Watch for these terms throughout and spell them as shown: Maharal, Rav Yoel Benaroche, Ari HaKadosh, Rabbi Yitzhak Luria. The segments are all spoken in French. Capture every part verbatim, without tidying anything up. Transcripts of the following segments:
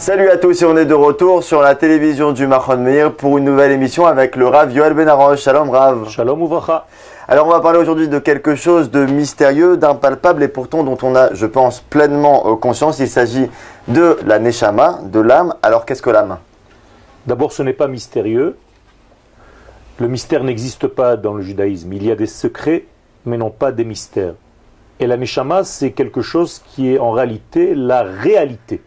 Salut à tous, et on est de retour sur la télévision du Machon Meir pour une nouvelle émission avec le Rav Yoel Benaroche. Shalom Rav. Shalom Uvracha. Alors on va parler aujourd'hui de quelque chose de mystérieux, d'impalpable et pourtant dont on a, je pense, pleinement conscience. Il s'agit de la Neshama, de l'âme. Alors qu'est-ce que l'âme? D'abord, ce n'est pas mystérieux. Le mystère n'existe pas dans le judaïsme. Il y a des secrets, mais non pas des mystères. Et la Neshama, c'est quelque chose qui est en réalité la réalité.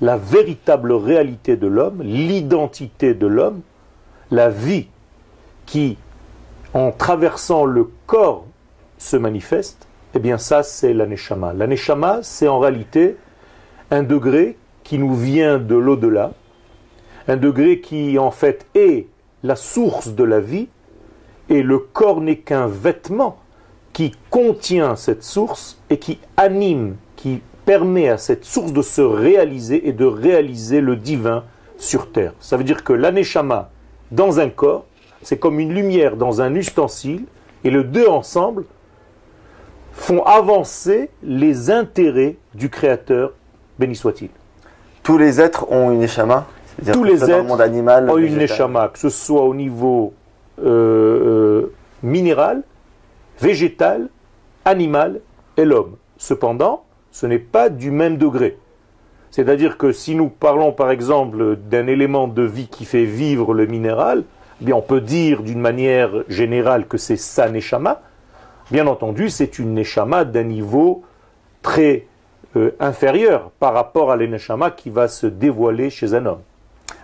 La véritable réalité de l'homme, l'identité de l'homme, la vie qui, en traversant le corps, se manifeste, eh bien ça, c'est la Neshama. La Neshama, c'est en réalité un degré qui nous vient de l'au-delà, un degré qui, en fait, est la source de la vie, et le corps n'est qu'un vêtement qui contient cette source et qui anime, qui permet à cette source de se réaliser et de réaliser le divin sur terre. Ça veut dire que la Neshama dans un corps, c'est comme une lumière dans un ustensile, et les deux ensemble font avancer les intérêts du Créateur, béni soit-il. Tous les êtres ont une Neshama. Tous les êtres dans le monde animal, ont végétal. Une Neshama, que ce soit au niveau euh, euh, minéral, végétal, animal et l'homme. Cependant, ce n'est pas du même degré. C'est-à-dire que si nous parlons par exemple d'un élément de vie qui fait vivre le minéral, eh bien on peut dire d'une manière générale que c'est sa Neshama. Bien entendu, c'est une Neshama d'un niveau très euh, inférieur par rapport à la Neshama qui va se dévoiler chez un homme.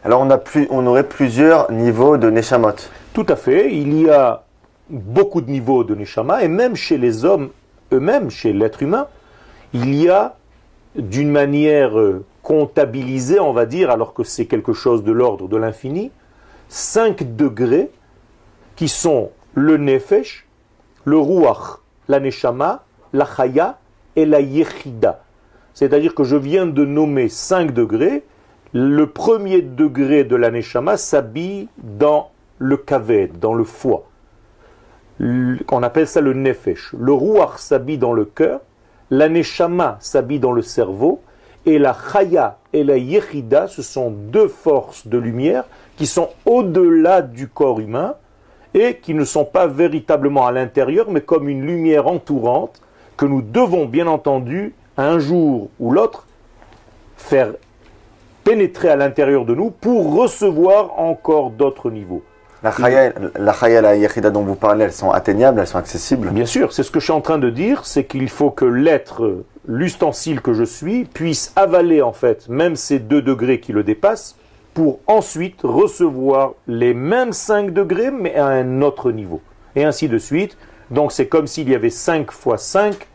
Alors on, a plus, on aurait plusieurs niveaux de Neshamot. Tout à fait, il y a beaucoup de niveaux de Neshama, et même chez les hommes eux-mêmes, chez l'être humain, il y a, d'une manière comptabilisée, on va dire, alors que c'est quelque chose de l'ordre de l'infini, cinq degrés qui sont le Nefesh, le Ruach, la Neshama, la Chaya et la Yechida. C'est-à-dire que je viens de nommer cinq degrés. Le premier degré de la Neshama s'habille dans le Kaved, dans le foie. On appelle ça le Nefesh. Le Ruach s'habille dans le cœur. La Neshama s'habille dans le cerveau, et la Chaya et la Yechida, ce sont deux forces de lumière qui sont au-delà du corps humain et qui ne sont pas véritablement à l'intérieur, mais comme une lumière entourante que nous devons bien entendu, un jour ou l'autre, faire pénétrer à l'intérieur de nous pour recevoir encore d'autres niveaux. La Chaya, la Chaya et la Yechida dont vous parlez, elles sont atteignables, elles sont accessibles. Bien sûr, c'est ce que je suis en train de dire, c'est qu'il faut que l'être, l'ustensile que je suis, puisse avaler en fait même ces deux degrés qui le dépassent, pour ensuite recevoir les mêmes cinq degrés, mais à un autre niveau. Et ainsi de suite. Donc c'est comme s'il y avait cinq fois cinq,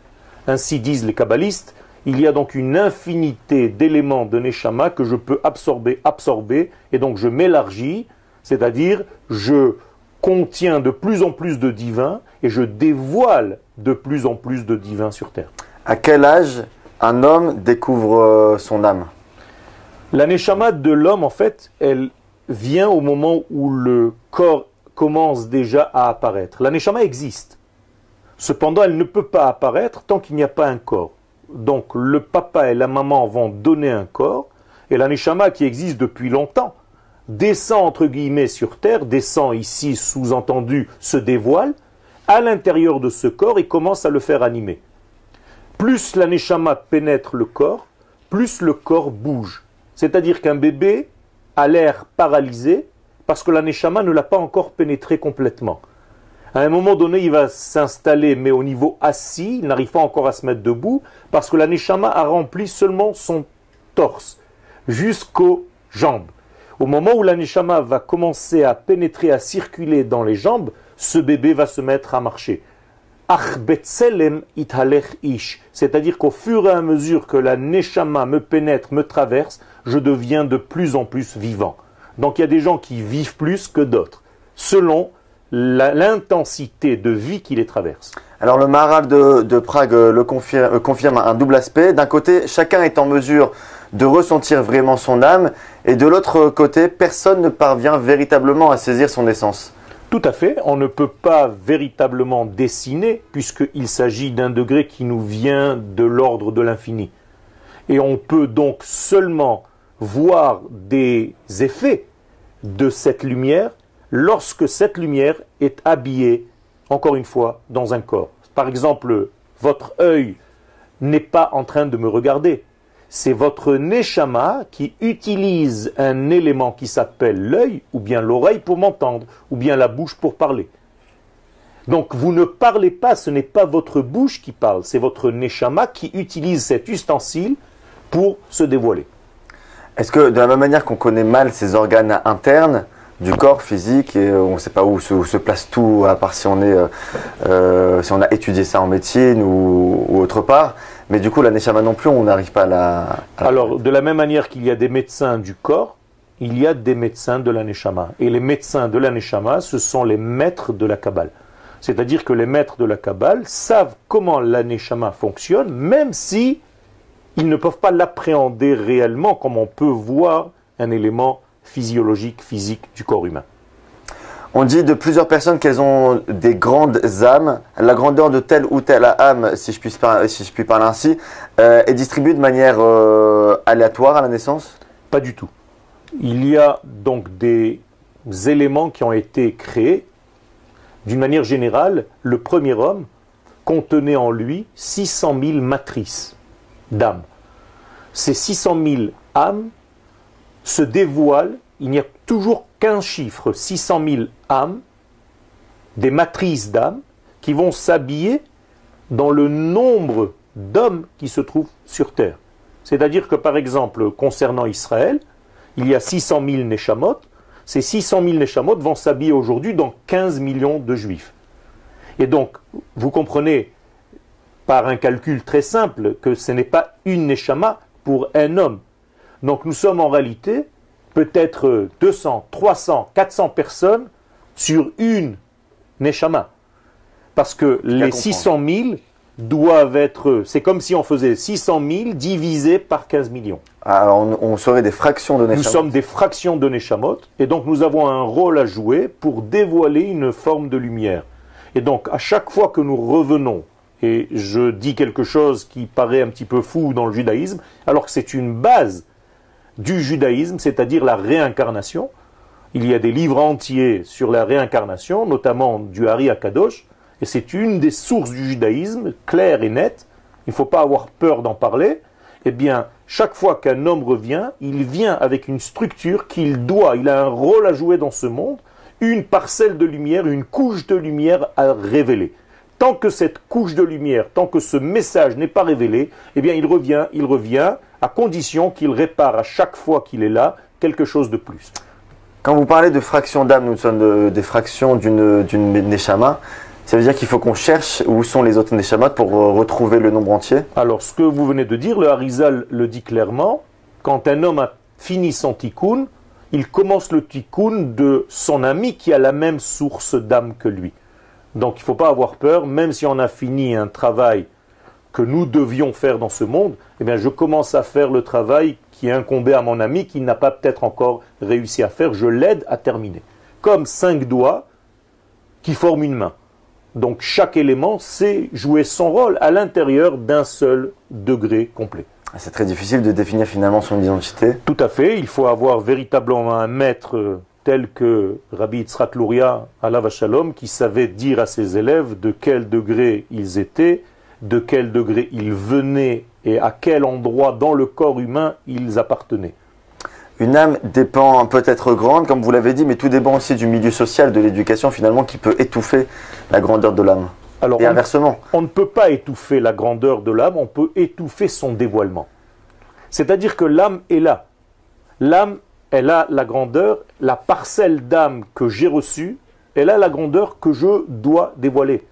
ainsi disent les kabbalistes, il y a donc une infinité d'éléments de Neshama que je peux absorber, absorber, et donc je m'élargis. C'est-à-dire, je contiens de plus en plus de divins et je dévoile de plus en plus de divins sur terre. À quel âge un homme découvre son âme? La Neshama de l'homme, en fait, elle vient au moment où le corps commence déjà à apparaître. La Neshama existe. Cependant, elle ne peut pas apparaître tant qu'il n'y a pas un corps. Donc, le papa et la maman vont donner un corps, et la Neshama qui existe depuis longtemps descend entre guillemets sur terre, descend ici, sous-entendu, se dévoile, à l'intérieur de ce corps et commence à le faire animer. Plus la Neshama pénètre le corps, plus le corps bouge. C'est-à-dire qu'un bébé a l'air paralysé parce que la Neshama ne l'a pas encore pénétré complètement. À un moment donné, il va s'installer, mais au niveau assis, il n'arrive pas encore à se mettre debout parce que la Neshama a rempli seulement son torse jusqu'aux jambes. Au moment où la Neshama va commencer à pénétrer, à circuler dans les jambes, ce bébé va se mettre à marcher. C'est-à-dire qu'au fur et à mesure que la Neshama me pénètre, me traverse, je deviens de plus en plus vivant. Donc il y a des gens qui vivent plus que d'autres, selon l'intensité de vie qui les traverse. Alors le Maharal de, de Prague le confirme, euh, confirme un double aspect. D'un côté, chacun est en mesure de ressentir vraiment son âme, et de l'autre côté, personne ne parvient véritablement à saisir son essence. Tout à fait, on ne peut pas véritablement dessiner, puisqu'il s'agit d'un degré qui nous vient de l'ordre de l'infini. Et on peut donc seulement voir des effets de cette lumière lorsque cette lumière est habillée, encore une fois, dans un corps. Par exemple, votre œil n'est pas en train de me regarder. C'est votre neshama qui utilise un élément qui s'appelle l'œil, ou bien l'oreille pour m'entendre, ou bien la bouche pour parler. Donc vous ne parlez pas, ce n'est pas votre bouche qui parle, c'est votre neshama qui utilise cet ustensile pour se dévoiler. Est-ce que de la même manière qu'on connaît mal ces organes internes du corps physique, et on ne sait pas où se, où se place tout, à part si on, est, euh, si on a étudié ça en médecine ou, ou autre part, mais du coup la neshama non plus, on n'arrive pas à la, à la... Alors de la même manière qu'il y a des médecins du corps, il y a des médecins de la neshama. Et les médecins de la neshama, ce sont les maîtres de la Kabbale. C'est-à-dire que les maîtres de la Kabbale savent comment la neshama fonctionne, même si ils ne peuvent pas l'appréhender réellement comme on peut voir un élément physiologique, physique du corps humain. On dit de plusieurs personnes qu'elles ont des grandes âmes. La grandeur de telle ou telle âme, si je puis, si je puis parler ainsi, euh, est distribuée de manière euh, aléatoire à la naissance? Pas du tout. Il y a donc des éléments qui ont été créés. D'une manière générale, le premier homme contenait en lui six cent mille matrices d'âmes. Ces six cent mille âmes se dévoilent, il n'y a toujours qu'un chiffre, six cent mille âmes, des matrices d'âmes, qui vont s'habiller dans le nombre d'hommes qui se trouvent sur terre. C'est-à-dire que par exemple, concernant Israël, il y a six cent mille neshamot. Ces six cent mille neshamot vont s'habiller aujourd'hui dans quinze millions de juifs. Et donc, vous comprenez par un calcul très simple que ce n'est pas une neshama pour un homme. Donc nous sommes en réalité peut-être deux cents, trois cents, quatre cents personnes sur une neshama. Parce que les six cent mille doivent être... C'est comme si on faisait six cent mille divisé par quinze millions. Alors, on, on serait des fractions de neshamot. Nous sommes des fractions de neshamot, et donc nous avons un rôle à jouer pour dévoiler une forme de lumière. Et donc, à chaque fois que nous revenons, et je dis quelque chose qui paraît un petit peu fou dans le judaïsme, alors que c'est une base du judaïsme, c'est-à-dire la réincarnation. Il y a des livres entiers sur la réincarnation, notamment du Ari HaKadosh, et c'est une des sources du judaïsme, claire et nette, il ne faut pas avoir peur d'en parler. Eh bien, chaque fois qu'un homme revient, il vient avec une structure qu'il doit, il a un rôle à jouer dans ce monde, une parcelle de lumière, une couche de lumière à révéler. Tant que cette couche de lumière, tant que ce message n'est pas révélé, eh bien il revient, il revient, à condition qu'il répare à chaque fois qu'il est là, quelque chose de plus. Quand vous parlez de fractions d'âme, nous sommes de, des fractions d'une neshama. Ça veut dire qu'il faut qu'on cherche où sont les autres neshamot pour retrouver le nombre entier? Alors, ce que vous venez de dire, le Harizal le dit clairement, quand un homme a fini son tikkun, il commence le tikkun de son ami qui a la même source d'âme que lui. Donc il ne faut pas avoir peur, même si on a fini un travail que nous devions faire dans ce monde, eh bien je commence à faire le travail qui incombait à mon ami, qui n'a pas peut-être encore réussi à faire, je l'aide à terminer. Comme cinq doigts qui forment une main. Donc chaque élément sait jouer son rôle à l'intérieur d'un seul degré complet. C'est très difficile de définir finalement son identité. Tout à fait, il faut avoir véritablement un maître tel que Rabbi Yitzhak Luria, alav hashalom, qui savait dire à ses élèves de quel degré ils étaient, de quel degré ils venaient et à quel endroit dans le corps humain ils appartenaient. Une âme dépend peut-être grande, comme vous l'avez dit, mais tout dépend aussi du milieu social, de l'éducation finalement, qui peut étouffer la grandeur de l'âme. Alors, et on, inversement. On ne peut pas étouffer la grandeur de l'âme, on peut étouffer son dévoilement. C'est-à-dire que l'âme est là. L'âme, elle a la grandeur, la parcelle d'âme que j'ai reçue, elle a la grandeur que je dois dévoiler.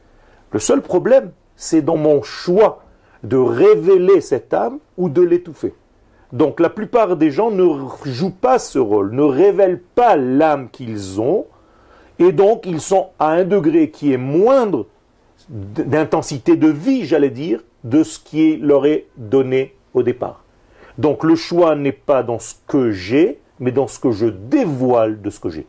Le seul problème, c'est dans mon choix de révéler cette âme ou de l'étouffer. Donc la plupart des gens ne jouent pas ce rôle, ne révèlent pas l'âme qu'ils ont, et donc ils sont à un degré qui est moindre d'intensité de vie, j'allais dire, de ce qui leur est donné au départ. Donc le choix n'est pas dans ce que j'ai, mais dans ce que je dévoile de ce que j'ai.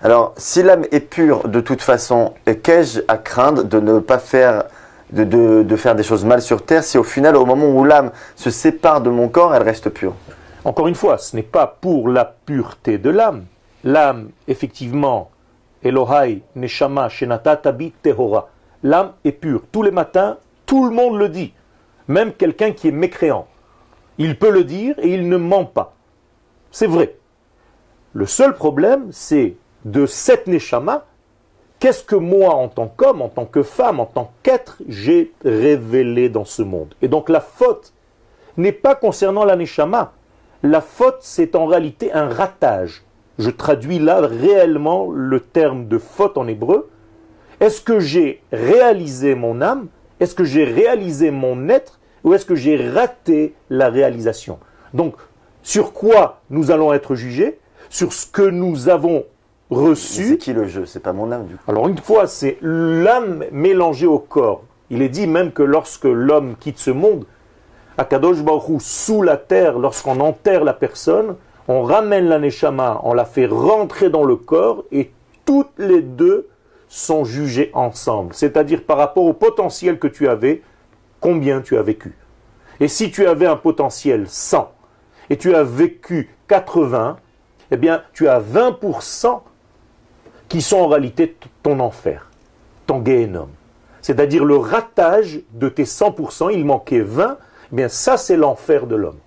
Alors, si l'âme est pure de toute façon, qu'ai-je à craindre de ne pas faire... De, de, de faire des choses mal sur terre, si au final, au moment où l'âme se sépare de mon corps, elle reste pure? Encore une fois, ce n'est pas pour la pureté de l'âme. L'âme, effectivement, Elohai, Neshama, Shenata, Tabi, Tehora. L'âme est pure. Tous les matins, tout le monde le dit. Même quelqu'un qui est mécréant. Il peut le dire et il ne ment pas. C'est vrai. Le seul problème, c'est de cette Neshama, qu'est-ce que moi, en tant qu'homme, en tant que femme, en tant qu'être, j'ai révélé dans ce monde. Et donc la faute n'est pas concernant la Neshama. La faute, c'est en réalité un ratage. Je traduis là réellement le terme de faute en hébreu. Est-ce que j'ai réalisé mon âme? Est-ce que j'ai réalisé mon être? Ou est-ce que j'ai raté la réalisation? Donc, sur quoi nous allons être jugés? Sur ce que nous avons reçu. C'est qui le jeu? C'est pas mon âme du coup. Alors une fois, c'est l'âme mélangée au corps. Il est dit même que lorsque l'homme quitte ce monde, HaKadosh Baruch Hu, sous la terre, lorsqu'on enterre la personne, on ramène la Neshama, on la fait rentrer dans le corps et toutes les deux sont jugées ensemble. C'est-à-dire par rapport au potentiel que tu avais, combien tu as vécu. Et si tu avais un potentiel cent et tu as vécu quatre-vingts, eh bien tu as vingt pour cent qui sont en réalité ton enfer, ton Guéhennom. C'est-à-dire le ratage de tes cent pour cent, il manquait vingt, eh bien ça c'est l'enfer de l'homme.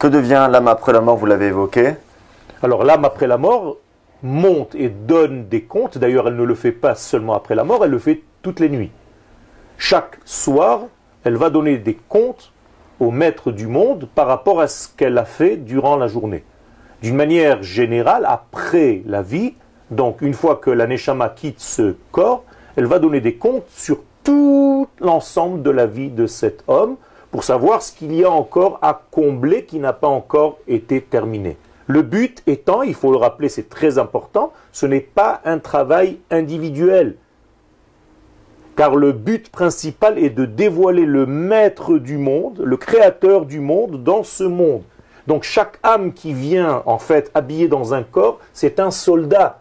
Que devient l'âme après la mort, vous l'avez évoqué? Alors l'âme après la mort monte et donne des comptes. D'ailleurs, elle ne le fait pas seulement après la mort, elle le fait toutes les nuits. Chaque soir, elle va donner des comptes au maître du monde par rapport à ce qu'elle a fait durant la journée. D'une manière générale, après la vie, donc une fois que la Neshama quitte ce corps, elle va donner des comptes sur tout l'ensemble de la vie de cet homme, pour savoir ce qu'il y a encore à combler qui n'a pas encore été terminé. Le but étant, il faut le rappeler, c'est très important, ce n'est pas un travail individuel. Car le but principal est de dévoiler le maître du monde, le créateur du monde dans ce monde. Donc chaque âme qui vient en fait habillée dans un corps, c'est un soldat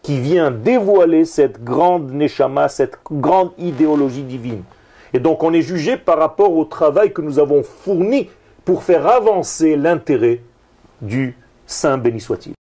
qui vient dévoiler cette grande Neshama, cette grande idéologie divine. Et donc on est jugé par rapport au travail que nous avons fourni pour faire avancer l'intérêt du Saint béni soit-il.